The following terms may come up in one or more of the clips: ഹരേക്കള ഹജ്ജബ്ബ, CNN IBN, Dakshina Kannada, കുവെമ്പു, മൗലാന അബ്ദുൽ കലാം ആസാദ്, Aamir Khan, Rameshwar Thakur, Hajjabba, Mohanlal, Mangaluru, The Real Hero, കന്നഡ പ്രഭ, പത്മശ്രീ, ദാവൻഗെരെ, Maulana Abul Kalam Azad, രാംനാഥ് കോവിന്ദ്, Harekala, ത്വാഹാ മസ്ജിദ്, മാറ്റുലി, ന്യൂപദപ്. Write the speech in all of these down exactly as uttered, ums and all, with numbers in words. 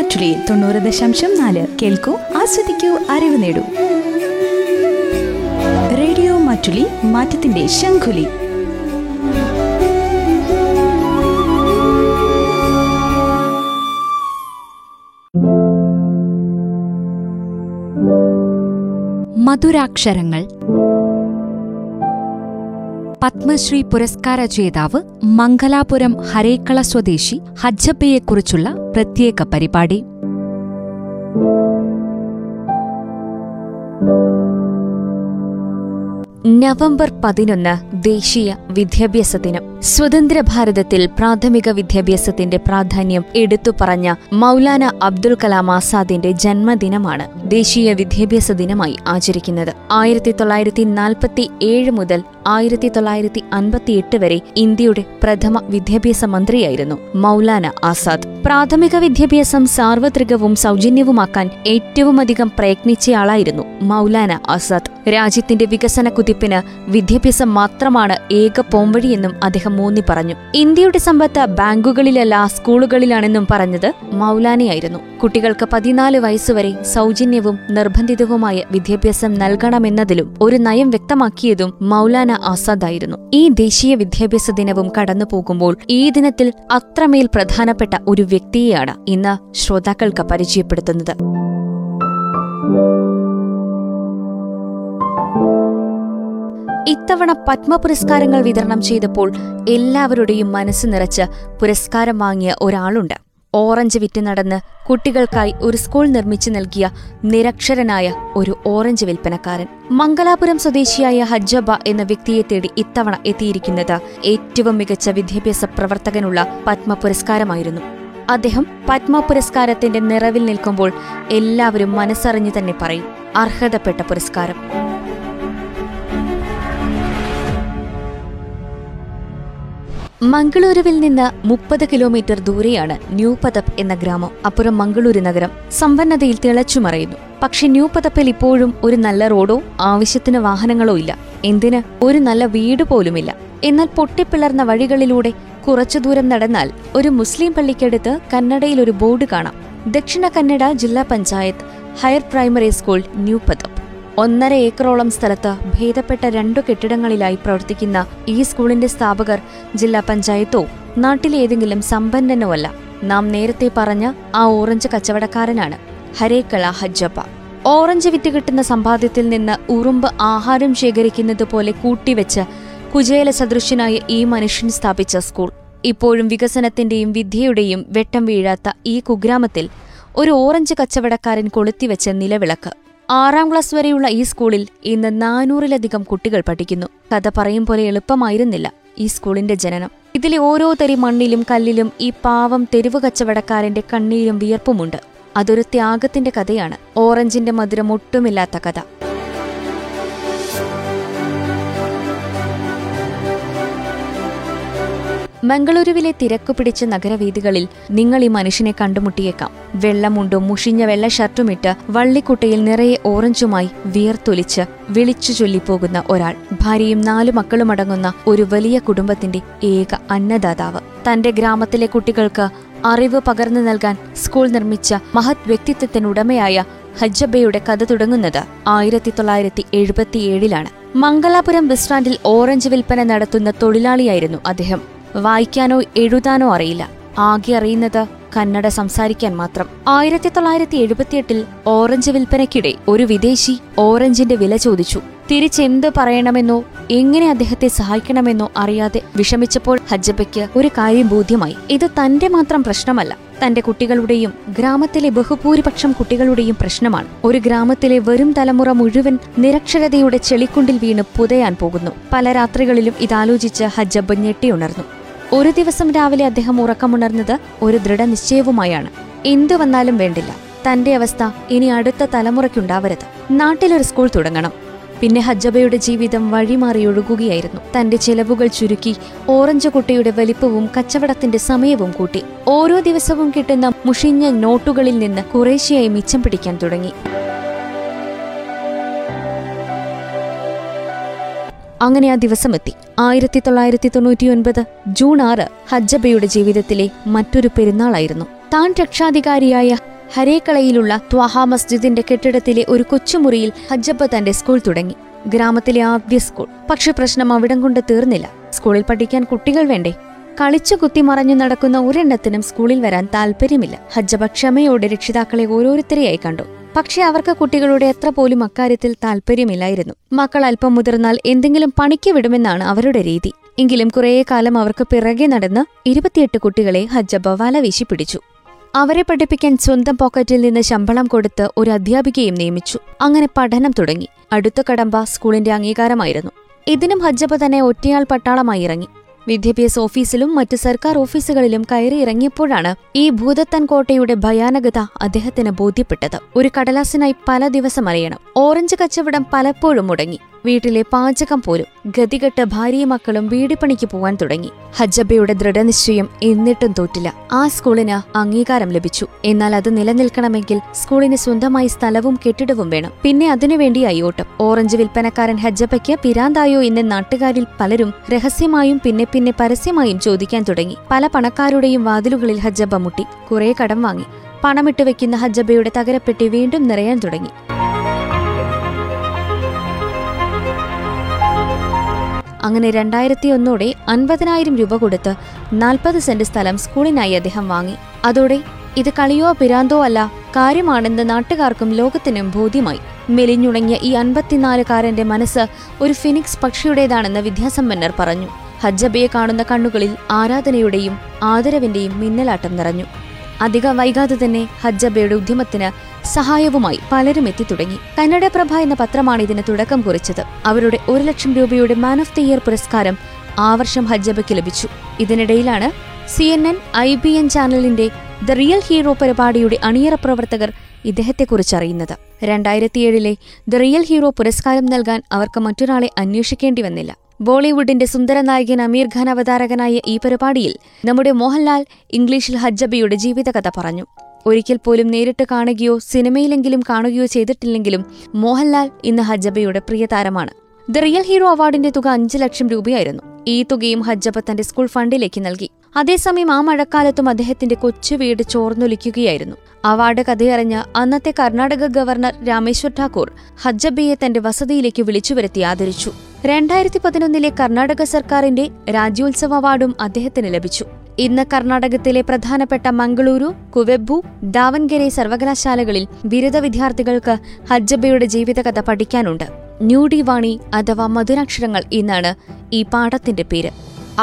മാറ്റുലി തൊണ്ണൂറ് ദശാംശം നാല് കേൾക്കൂ, ആസ്വദിക്കൂ, അറിവ് നേടൂ. റേഡിയോ മാറ്റുലി, മാറ്റത്തിന്റെ ശംഖുലി. മധുരാക്ഷരങ്ങൾ. പത്മശ്രീ പുരസ്കാര ജേതാവ് മംഗലാപുരം ഹരേക്കള സ്വദേശി ഹജ്ജബ്ബയെക്കുറിച്ചുള്ള പ്രത്യേക പരിപാടി. നവംബർ പതിനൊന്ന് ദേശീയ വിദ്യാഭ്യാസ ദിനം. സ്വതന്ത്ര ഭാരതത്തിൽ പ്രാഥമിക വിദ്യാഭ്യാസത്തിന്റെ പ്രാധാന്യം എടുത്തു പറഞ്ഞ മൗലാന അബ്ദുൽ കലാം ആസാദിന്റെ ജന്മദിനമാണ് ദേശീയ വിദ്യാഭ്യാസ ദിനമായി ആചരിക്കുന്നത്. ആയിരത്തി തൊള്ളായിരത്തി നാൽപ്പത്തി ഏഴ് മുതൽ ആയിരത്തി തൊള്ളായിരത്തി അൻപത്തിയെട്ട് വരെ ഇന്ത്യയുടെ പ്രഥമ വിദ്യാഭ്യാസ മന്ത്രിയായിരുന്നു മൗലാന ആസാദ്. പ്രാഥമിക വിദ്യാഭ്യാസം സാർവത്രികവും സൗജന്യവുമാക്കാൻ ഏറ്റവുമധികം പ്രയത്നിച്ചയാളായിരുന്നു മൗലാന ആസാദ്. രാജ്യത്തിന്റെ വികസന കുതിപ്പിന് വിദ്യാഭ്യാസം മാത്രമാണ് ഏക പോംവഴിയെന്നും അദ്ദേഹം ഊന്നി പറഞ്ഞു. ഇന്ത്യയുടെ സമ്പത്ത് ബാങ്കുകളിലല്ല സ്കൂളുകളിലാണെന്നും പറഞ്ഞത് മൗലാനയായിരുന്നു. കുട്ടികൾക്ക് പതിനാല് വയസ്സുവരെ സൗജന്യവും നിർബന്ധിതവുമായ വിദ്യാഭ്യാസം നൽകണമെന്നതിലും ഒരു നയം വ്യക്തമാക്കിയതും മൗലാന ആസാദായിരുന്നു. ഈ ദേശീയ വിദ്യാഭ്യാസ ദിനവും കടന്നുപോകുമ്പോൾ ഈ ദിനത്തിൽ അത്രമേൽ പ്രധാനപ്പെട്ട ഒരു വ്യക്തിയെയാണ് ഇന്ന് ശ്രോതാക്കൾക്ക് പരിചയപ്പെടുത്തുന്നത്. ഇത്തവണ പത്മ പുരസ്കാരങ്ങൾ വിതരണം ചെയ്തപ്പോൾ എല്ലാവരുടെയും മനസ്സ് നിറച്ച് പുരസ്കാരം വാങ്ങിയ ഒരാളുണ്ട്. ഓറഞ്ച് വിറ്റ് നടന്ന് കുട്ടികൾക്കായി ഒരു സ്കൂൾ നിർമ്മിച്ചു നൽകിയ നിരക്ഷരനായ ഒരു ഓറഞ്ച് വിൽപ്പനക്കാരൻ. മംഗലാപുരം സ്വദേശിയായ ഹജ്ജബ്ബ എന്ന വ്യക്തിയെ തേടി ഇത്തവണ എത്തിയിരിക്കുന്നത് ഏറ്റവും മികച്ച വിദ്യാഭ്യാസ പ്രവർത്തകനുള്ള പത്മ പുരസ്കാരമായിരുന്നു. അദ്ദേഹം പത്മ പുരസ്കാരത്തിന്റെ നിറവിൽ നിൽക്കുമ്പോൾ എല്ലാവരും മനസ്സറിഞ്ഞു തന്നെ പറയും, അർഹതപ്പെട്ട പുരസ്കാരം. മംഗളൂരുവിൽ നിന്ന് മുപ്പത് കിലോമീറ്റർ ദൂരെയാണ് ന്യൂപദപ് എന്ന ഗ്രാമം. അപ്പുറം മംഗളൂരു നഗരം സമ്പന്നതയിൽ തിളച്ചുമറയുന്നു. പക്ഷെ ന്യൂപദപ്പിൽ ഇപ്പോഴും ഒരു നല്ല റോഡോ ആവശ്യത്തിന് വാഹനങ്ങളോ ഇല്ല. എന്തിന്, ഒരു നല്ല വീട് പോലുമില്ല. എന്നാൽ പൊട്ടിപ്പിളർന്ന വഴികളിലൂടെ കുറച്ചു ദൂരം നടന്നാൽ ഒരു മുസ്ലിം പള്ളിക്കടുത്ത് കന്നഡയിൽ ഒരു ബോർഡ് കാണാം. ദക്ഷിണ കന്നഡ ജില്ലാ panchayat higher primary school ന്യൂപദപ്. ഒന്നര ഏക്കറോളം സ്ഥലത്ത് ഭേദപ്പെട്ട രണ്ടു കെട്ടിടങ്ങളിലായി പ്രവർത്തിക്കുന്ന ഈ സ്കൂളിന്റെ സ്ഥാപകർ ജില്ലാ പഞ്ചായത്തോ നാട്ടിലെ ഏതെങ്കിലും സമ്പന്നനോ അല്ല. നാം നേരത്തെ പറഞ്ഞ ആ ഓറഞ്ച് കച്ചവടക്കാരനാണ് ഹരേക്കള ഹജ്ജബ്ബ. ഓറഞ്ച് വിറ്റ് കിട്ടുന്ന സമ്പാദ്യത്തിൽ നിന്ന് ഉറുമ്പ് ആഹാരം ശേഖരിക്കുന്നത് പോലെ കൂട്ടിവെച്ച് കുചേല സദൃശ്യനായ ഈ മനുഷ്യൻ സ്ഥാപിച്ച സ്കൂൾ. ഇപ്പോഴും വികസനത്തിന്റെയും വിദ്യയുടെയും വെട്ടം വീഴാത്ത ഈ കുഗ്രാമത്തിൽ ഒരു ഓറഞ്ച് കച്ചവടക്കാരൻ കൊളുത്തിവെച്ച നിലവിളക്ക്. ആറാം ക്ലാസ് വരെയുള്ള ഈ സ്കൂളിൽ ഇന്ന് നാനൂറിലധികം കുട്ടികൾ പഠിക്കുന്നു. കഥ പറയും പോലെ എളുപ്പമായിരുന്നില്ല ഈ സ്കൂളിന്റെ ജനനം. ഇതിലെ ഓരോ തരി മണ്ണിലും കല്ലിലും ഈ പാവം തെരുവ് കച്ചവടക്കാരന്റെ കണ്ണീരും വിയർപ്പുമുണ്ട്. അതൊരു ത്യാഗത്തിന്റെ കഥയാണ്, ഓറഞ്ചിന്റെ മധുരം ഒട്ടുമില്ലാത്ത കഥ. മംഗളൂരുവിലെ തിരക്കുപിടിച്ച നഗരവീഥികളിൽ നിങ്ങൾ ഈ മനുഷ്യനെ കണ്ടുമുട്ടിയേക്കാം. വെള്ളമുണ്ടും മുഷിഞ്ഞ വെള്ള ഷർട്ടുമിട്ട് വള്ളിക്കുട്ടയിൽ നിറയെ ഓറഞ്ചുമായി വിയർത്തൊലിച്ച് വിളിച്ചു ചൊല്ലിപ്പോകുന്ന ഒരാൾ. ഭാര്യയും നാലു മക്കളുമടങ്ങുന്ന ഒരു വലിയ കുടുംബത്തിന്റെ ഏക അന്നദാതാവ്. തന്റെ ഗ്രാമത്തിലെ കുട്ടികൾക്ക് അറിവ് പകർന്നു നൽകാൻ സ്കൂൾ നിർമ്മിച്ച മഹത് വ്യക്തിത്വത്തിനുടമയായ ഹജ്ജബ്ബയുടെ കഥ തുടങ്ങുന്നത് ആയിരത്തി തൊള്ളായിരത്തി എഴുപത്തിയേഴിലാണ്. മംഗലാപുരം ബസ് സ്റ്റാൻഡിൽ ഓറഞ്ച് വിൽപ്പന നടത്തുന്ന തൊഴിലാളിയായിരുന്നു അദ്ദേഹം. വായിക്കാനോ എഴുതാനോ അറിയില്ല. ആകെ അറിയുന്നത് കന്നഡ സംസാരിക്കാൻ മാത്രം. ആയിരത്തി തൊള്ളായിരത്തി എഴുപത്തിയെട്ടിൽ ഓറഞ്ച് വിൽപ്പനയ്ക്കിടെ ഒരു വിദേശി ഓറഞ്ചിന്റെ വില ചോദിച്ചു. തിരിച്ചെന്ത് പറയണമെന്നോ എങ്ങനെ അദ്ദേഹത്തെ സഹായിക്കണമെന്നോ അറിയാതെ വിഷമിച്ചപ്പോൾ ഹജ്ജബ്ബയ്ക്ക് ഒരു കാര്യം ബോധ്യമായി. ഇത് തന്റെ മാത്രം പ്രശ്നമല്ല, തന്റെ കുട്ടികളുടെയും ഗ്രാമത്തിലെ ബഹുഭൂരിപക്ഷം കുട്ടികളുടെയും പ്രശ്നമാണ്. ഒരു ഗ്രാമത്തിലെ വരും തലമുറ മുഴുവൻ നിരക്ഷരതയുടെ ചെളിക്കുണ്ടിൽ വീണ് പുതയാൻ പോകുന്നു. പല രാത്രികളിലും ഇതാലോചിച്ച് ഹജ്ജബ്ബ ഞെട്ടിയുണർന്നു. ഒരു ദിവസം രാവിലെ അദ്ദേഹം ഉറക്കമുണർന്നത് ഒരു ദൃഢനിശ്ചയവുമായാണ്. എന്തു വന്നാലും വേണ്ടില്ല, തന്റെ അവസ്ഥ ഇനി അടുത്ത തലമുറയ്ക്കുണ്ടാവരുത്. നാട്ടിലൊരു സ്കൂൾ തുടങ്ങണം. പിന്നെ ഹജ്ജബ്ബയുടെ ജീവിതം വഴിമാറിയൊഴുകുകയായിരുന്നു. തന്റെ ചെലവുകൾ ചുരുക്കി ഓറഞ്ച് കുട്ടിയുടെ വലിപ്പവും കച്ചവടത്തിന്റെ സമയവും കൂട്ടി. ഓരോ ദിവസവും കിട്ടുന്ന മുഷിഞ്ഞ നോട്ടുകളിൽ നിന്ന് കുറേശ്ശെയായി മിച്ചം പിടിക്കാൻ തുടങ്ങി. അങ്ങനെ ആ ദിവസമെത്തി. ആയിരത്തി തൊള്ളായിരത്തി തൊണ്ണൂറ്റിയൊൻപത് ജൂൺ ആറ് ഹജ്ജബ്ബയുടെ ജീവിതത്തിലെ മറ്റൊരു പെരുന്നാളായിരുന്നു. താൻ രക്ഷാധികാരിയായ ഹരേക്കളയിലുള്ള ത്വാഹാ മസ്ജിദിന്റെ കെട്ടിടത്തിലെ ഒരു കൊച്ചുമുറിയിൽ ഹജ്ജബ്ബ തന്റെ സ്കൂൾ തുടങ്ങി. ഗ്രാമത്തിലെ ആദ്യ സ്കൂൾ. പക്ഷെ പ്രശ്നം അവിടം കൊണ്ട് തീർന്നില്ല. സ്കൂളിൽ പഠിക്കാൻ കുട്ടികൾ വേണ്ടേ? കളിച്ചു കുത്തി മറഞ്ഞു നടക്കുന്ന ഒരെണ്ണത്തിനും സ്കൂളിൽ വരാൻ താല്പര്യമില്ല. ഹജ്ജബ്ബ ക്ഷമയോടെ രക്ഷിതാക്കളെ ഓരോരുത്തരെയായി കണ്ടു. പക്ഷേ അവർക്ക് കുട്ടികളുടെ എത്ര പോലും അക്കാര്യത്തിൽ താല്പര്യമില്ലായിരുന്നു. മക്കൾ അല്പം മുതിർന്നാൽ എന്തെങ്കിലും പണിക്ക് വിടുമെന്നാണ് അവരുടെ രീതി. എങ്കിലും കുറേ കാലം അവർക്ക് പിറകെ നടന്ന് ഇരുപത്തിയെട്ട് കുട്ടികളെ ഹജ്ജബ്ബ വലവീശി പിടിച്ചു. അവരെ പഠിപ്പിക്കാൻ സ്വന്തം പോക്കറ്റിൽ നിന്ന് ശമ്പളം കൊടുത്ത് ഒരു അധ്യാപികയും നിയമിച്ചു. അങ്ങനെ പഠനം തുടങ്ങി. അടുത്ത കടമ്പ സ്കൂളിന്റെ അംഗീകാരമായിരുന്നു. ഇതിനും ഹജ്ജബ്ബ തന്നെ ഒറ്റയാൾ പട്ടാളമായി ഇറങ്ങി. വിദ്യാഭ്യാസ ഓഫീസിലും മറ്റ് സർക്കാർ ഓഫീസുകളിലും കയറി ഇറങ്ങിയപ്പോഴാണ് ഈ ഭൂതത്തൻ കോട്ടയുടെ ഭയാനകത അദ്ദേഹത്തിന് ബോധ്യപ്പെട്ടത്. ഒരു കടലാസിനായി പല ദിവസം അലയണം. ഓറഞ്ച് കച്ചവടം പലപ്പോഴും മുടങ്ങി. വീട്ടിലെ പാചകം പോലും. ഗതികെട്ട ഭാര്യയും മക്കളും വീടുപണിക്ക് പോവാൻ തുടങ്ങി. ഹജ്ജബ്ബയുടെ ദൃഢനിശ്ചയം എന്നിട്ടും തോറ്റില്ല. ആ സ്കൂളിന് അംഗീകാരം ലഭിച്ചു. എന്നാൽ അത് നിലനിൽക്കണമെങ്കിൽ സ്കൂളിന് സ്വന്തമായി സ്ഥലവും കെട്ടിടവും വേണം. പിന്നെ അതിനുവേണ്ടിയായി ഓട്ടം. ഓറഞ്ച് വിൽപ്പനക്കാരൻ ഹജ്ജബ്ബയ്ക്ക് പിരാന്തായോ എന്ന് നാട്ടുകാരിൽ പലരും രഹസ്യമായും പിന്നെ പിന്നെ പരസ്യമായും ചോദിക്കാൻ തുടങ്ങി. പല പണക്കാരുടെയും വാതിലുകളിൽ ഹജ്ജബ്ബ മുട്ടി. കുറെ കടം വാങ്ങി. പണമിട്ട് വെക്കുന്ന ഹജ്ജബ്ബയുടെ തകരപ്പെട്ടി വീണ്ടും നിറയാൻ തുടങ്ങി. അങ്ങനെ രണ്ടായിരത്തി ഒന്നോടെ അൻപതിനായിരം രൂപ കൊടുത്ത് നാൽപ്പത് സെന്റ് സ്ഥലം സ്കൂളിനായി അദ്ദേഹം വാങ്ങി. അതോടെ ഇത് കളിയോ പിരാന്തോ അല്ല, കാര്യമാണെന്ന് നാട്ടുകാർക്കും ലോകത്തിനും ബോധ്യമായി. മെലിഞ്ഞുണങ്ങിയ ഈ അൻപത്തിനാലുകാരന്റെ മനസ്സ് ഒരു ഫിനിക്സ് പക്ഷിയുടേതാണെന്ന് വിദ്യാസമ്പന്നർ പറഞ്ഞു. ഹജ്ജബ്ബയെ കാണുന്ന കണ്ണുകളിൽ ആരാധനയുടെയും ആദരവിന്റെയും മിന്നലാട്ടം നിറഞ്ഞു. അധികം വൈകാതെ തന്നെ ഹജ്ജബ്ബയുടെ ഉദ്യമത്തിന് സഹായവുമായി പലരും എത്തിത്തുടങ്ങി. കന്നഡ പ്രഭ എന്ന പത്രമാണ് ഇതിന് തുടക്കം കുറിച്ചത്. അവരുടെ ഒരു ലക്ഷം രൂപയുടെ മാൻ ഓഫ് ദി ഇയർ പുരസ്കാരം ആ വർഷം ഹജ്ജബ്ബയ്ക്ക് ലഭിച്ചു. ഇതിനിടയിലാണ് C N N I B N ചാനലിന്റെ ദ റിയൽ ഹീറോ പരിപാടിയുടെ അണിയറ പ്രവർത്തകർ ഇദ്ദേഹത്തെക്കുറിച്ച് അറിയുന്നത്. രണ്ടായിരത്തിയേഴിലെ ദ റിയൽ ഹീറോ പുരസ്കാരം നൽകാൻ അവർക്ക് മറ്റൊരാളെ അന്വേഷിക്കേണ്ടി വന്നില്ല. ബോളിവുഡിന്റെ സുന്ദര നായകൻ അമീർ ഖാൻ അവതാരകനായ ഈ പരിപാടിയിൽ നമ്മുടെ മോഹൻലാൽ ഇംഗ്ലീഷിൽ ഹജ്ജബ്ബയുടെ ജീവിതകഥ പറഞ്ഞു. ഒരിക്കൽ പോലും നേരിട്ട് കാണുകയോ സിനിമയിലെങ്കിലും കാണുകയോ ചെയ്തിട്ടില്ലെങ്കിലും മോഹൻലാൽ ഇന്ന് ഹജ്ജബ്ബയുടെ പ്രിയ താരമാണ്. ദ റിയൽ ഹീറോ അവാർഡിന്റെ തുക അഞ്ചു ലക്ഷം രൂപയായിരുന്നു. ഈ തുകയും ഹജ്ജബ്ബ തന്റെ സ്കൂൾ ഫണ്ടിലേക്ക് നൽകി. അതേസമയം ആ മഴക്കാലത്തും അദ്ദേഹത്തിന്റെ കൊച്ചു വീട് ചോർന്നൊലിക്കുകയായിരുന്നു. അവാർഡ് കഥയറിഞ്ഞ് അന്നത്തെ കർണാടക ഗവർണർ രാമേശ്വർ ഠാക്കൂർ ഹജ്ജബ്ബയെ തന്റെ വസതിയിലേക്ക് വിളിച്ചുവരുത്തി ആദരിച്ചു. രണ്ടായിരത്തി പതിനൊന്നിലെ കർണാടക സർക്കാരിന്റെ രാജ്യോത്സവ അവാർഡും അദ്ദേഹത്തിന് ലഭിച്ചു. ഇന്ന് കർണാടകത്തിലെ പ്രധാനപ്പെട്ട മംഗളൂരു, കുവെമ്പു, ദാവൻഗെരെ സർവകലാശാലകളിൽ ബിരുദ വിദ്യാർത്ഥികൾക്ക് ഹജ്ജബ്ബയുടെ ജീവിതകഥ പഠിക്കാനുണ്ട്. ന്യൂഡിവാണി അഥവാ മധുരാക്ഷരങ്ങൾ എന്നാണ് ഈ പാഠത്തിന്റെ പേര്.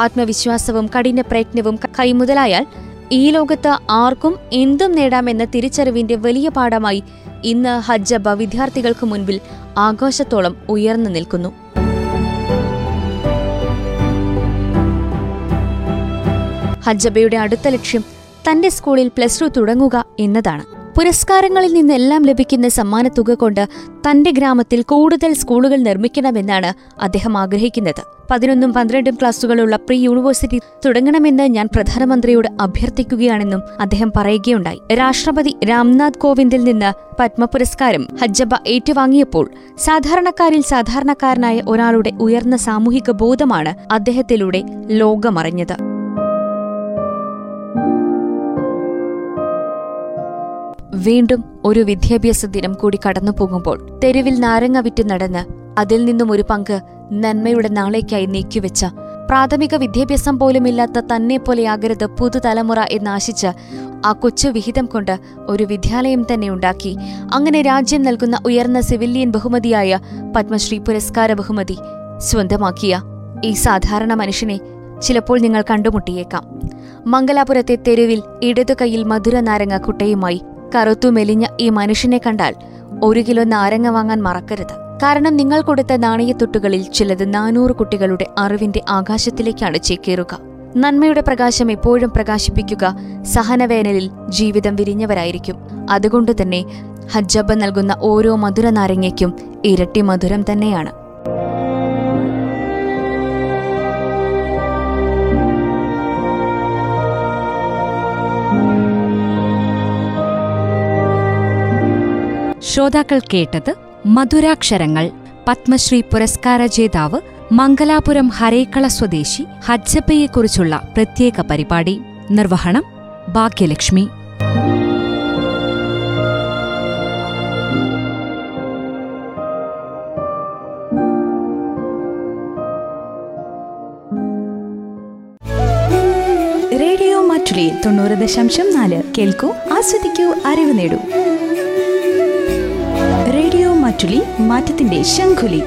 ആത്മവിശ്വാസവും കഠിന പ്രയത്നവും കൈമുതലായാൽ ഈ ലോകത്ത് ആർക്കും എന്തും നേടാമെന്ന തിരിച്ചറിവിന്റെ വലിയ പാഠമായി ഇന്ന് ഹജ്ജബ്ബ വിദ്യാർത്ഥികൾക്ക് മുൻപിൽ ആകാശത്തോളം ഉയർന്നു നിൽക്കുന്നു. ഹജ്ജബ്ബയുടെ അടുത്ത ലക്ഷ്യം തന്റെ സ്കൂളിൽ പ്ലസ് ടു തുടങ്ങുക എന്നതാണ്. പുരസ്കാരങ്ങളിൽ നിന്നെല്ലാം ലഭിക്കുന്ന സമ്മാനത്തുക കൊണ്ട് തന്റെ ഗ്രാമത്തിൽ കൂടുതൽ സ്കൂളുകൾ നിർമ്മിക്കണമെന്നാണ് അദ്ദേഹം ആഗ്രഹിക്കുന്നത്. പതിനൊന്നും പന്ത്രണ്ടും ക്ലാസുകളുള്ള പ്രീ യൂണിവേഴ്സിറ്റി തുടങ്ങണമെന്ന് ഞാൻ പ്രധാനമന്ത്രിയോട് അഭ്യർത്ഥിക്കുകയാണെന്നും അദ്ദേഹം പറയുകയുണ്ടായി. രാഷ്ട്രപതി രാംനാഥ് കോവിന്ദിൽ നിന്ന് പത്മപുരസ്കാരം ഹജ്ജബ്ബ ഏറ്റുവാങ്ങിയപ്പോൾ സാധാരണക്കാരിൽ സാധാരണക്കാരനായ ഒരാളുടെ ഉയർന്ന സാമൂഹിക ബോധമാണ് അദ്ദേഹത്തിലൂടെ ലോകമറിഞ്ഞത്. വീണ്ടും ഒരു വിദ്യാഭ്യാസ ദിനം കൂടി കടന്നുപോകുമ്പോൾ തെരുവിൽ നാരങ്ങ വിറ്റ് നടന്ന് അതിൽ നിന്നും ഒരു പങ്ക് നന്മയുടെ നാളേക്കായി നീക്കിവെച്ച, പ്രാഥമിക വിദ്യാഭ്യാസം പോലുമില്ലാത്ത തന്നെ പോലെയാകരുത് പുതുതലമുറ എന്നാശിച്ച് ആ കൊച്ചു വിഹിതം കൊണ്ട് ഒരു വിദ്യാലയം തന്നെ ഉണ്ടാക്കി. അങ്ങനെ രാജ്യം നൽകുന്ന ഉയർന്ന സിവിലിയൻ ബഹുമതിയായ പത്മശ്രീ പുരസ്കാര ബഹുമതി സ്വന്തമാക്കിയ ഈ സാധാരണ മനുഷ്യനെ ചിലപ്പോൾ നിങ്ങൾ കണ്ടുമുട്ടിയേക്കാം. മംഗലാപുരത്തെ തെരുവിൽ ഇടതു കൈയിൽ മധുര നാരങ്ങ കുട്ടയുമായി കറുത്തു മെലിഞ്ഞ ഈ മനുഷ്യനെ കണ്ടാൽ ഒരു കിലോ നാരങ്ങ വാങ്ങാൻ മറക്കരുത്. കാരണം നിങ്ങൾ കൊടുത്ത നാണയത്തുട്ടുകളിൽ ചിലത് നാനൂറ് കുട്ടികളുടെ അറിവിന്റെ ആകാശത്തിലേക്കാണ് ചേക്കേറുക. നന്മയുടെ പ്രകാശം എപ്പോഴും പ്രകാശിപ്പിക്കുക. സഹനവേനലിൽ ജീവിതം വിരിഞ്ഞവരായിരിക്കും. അതുകൊണ്ട് തന്നെ ഹജ്ജബ്ബ നൽകുന്ന ഓരോ മധുര നാരങ്ങയ്ക്കും ഇരട്ടി മധുരം തന്നെയാണ്. ശ്രോതാക്കൾ കേട്ടത് മധുരാക്ഷരങ്ങൾ. പത്മശ്രീ പുരസ്കാര ജേതാവ് മംഗലാപുരം ഹരേക്കള സ്വദേശി ഹജ്ജബ്ബയെക്കുറിച്ചുള്ള പ്രത്യേക പരിപാടി. നിർവഹണം ഭാഗ്യലക്ഷ്മി. രാത്രി തൊണ്ണൂറ് ദശാംശം നാല് കേൾക്കൂ, ആസ്വദിക്കൂ, അറിവ് നേടൂ. റേഡിയോ മാറ്റുലി, മാറ്റത്തിന്റെ ശംഖുലി.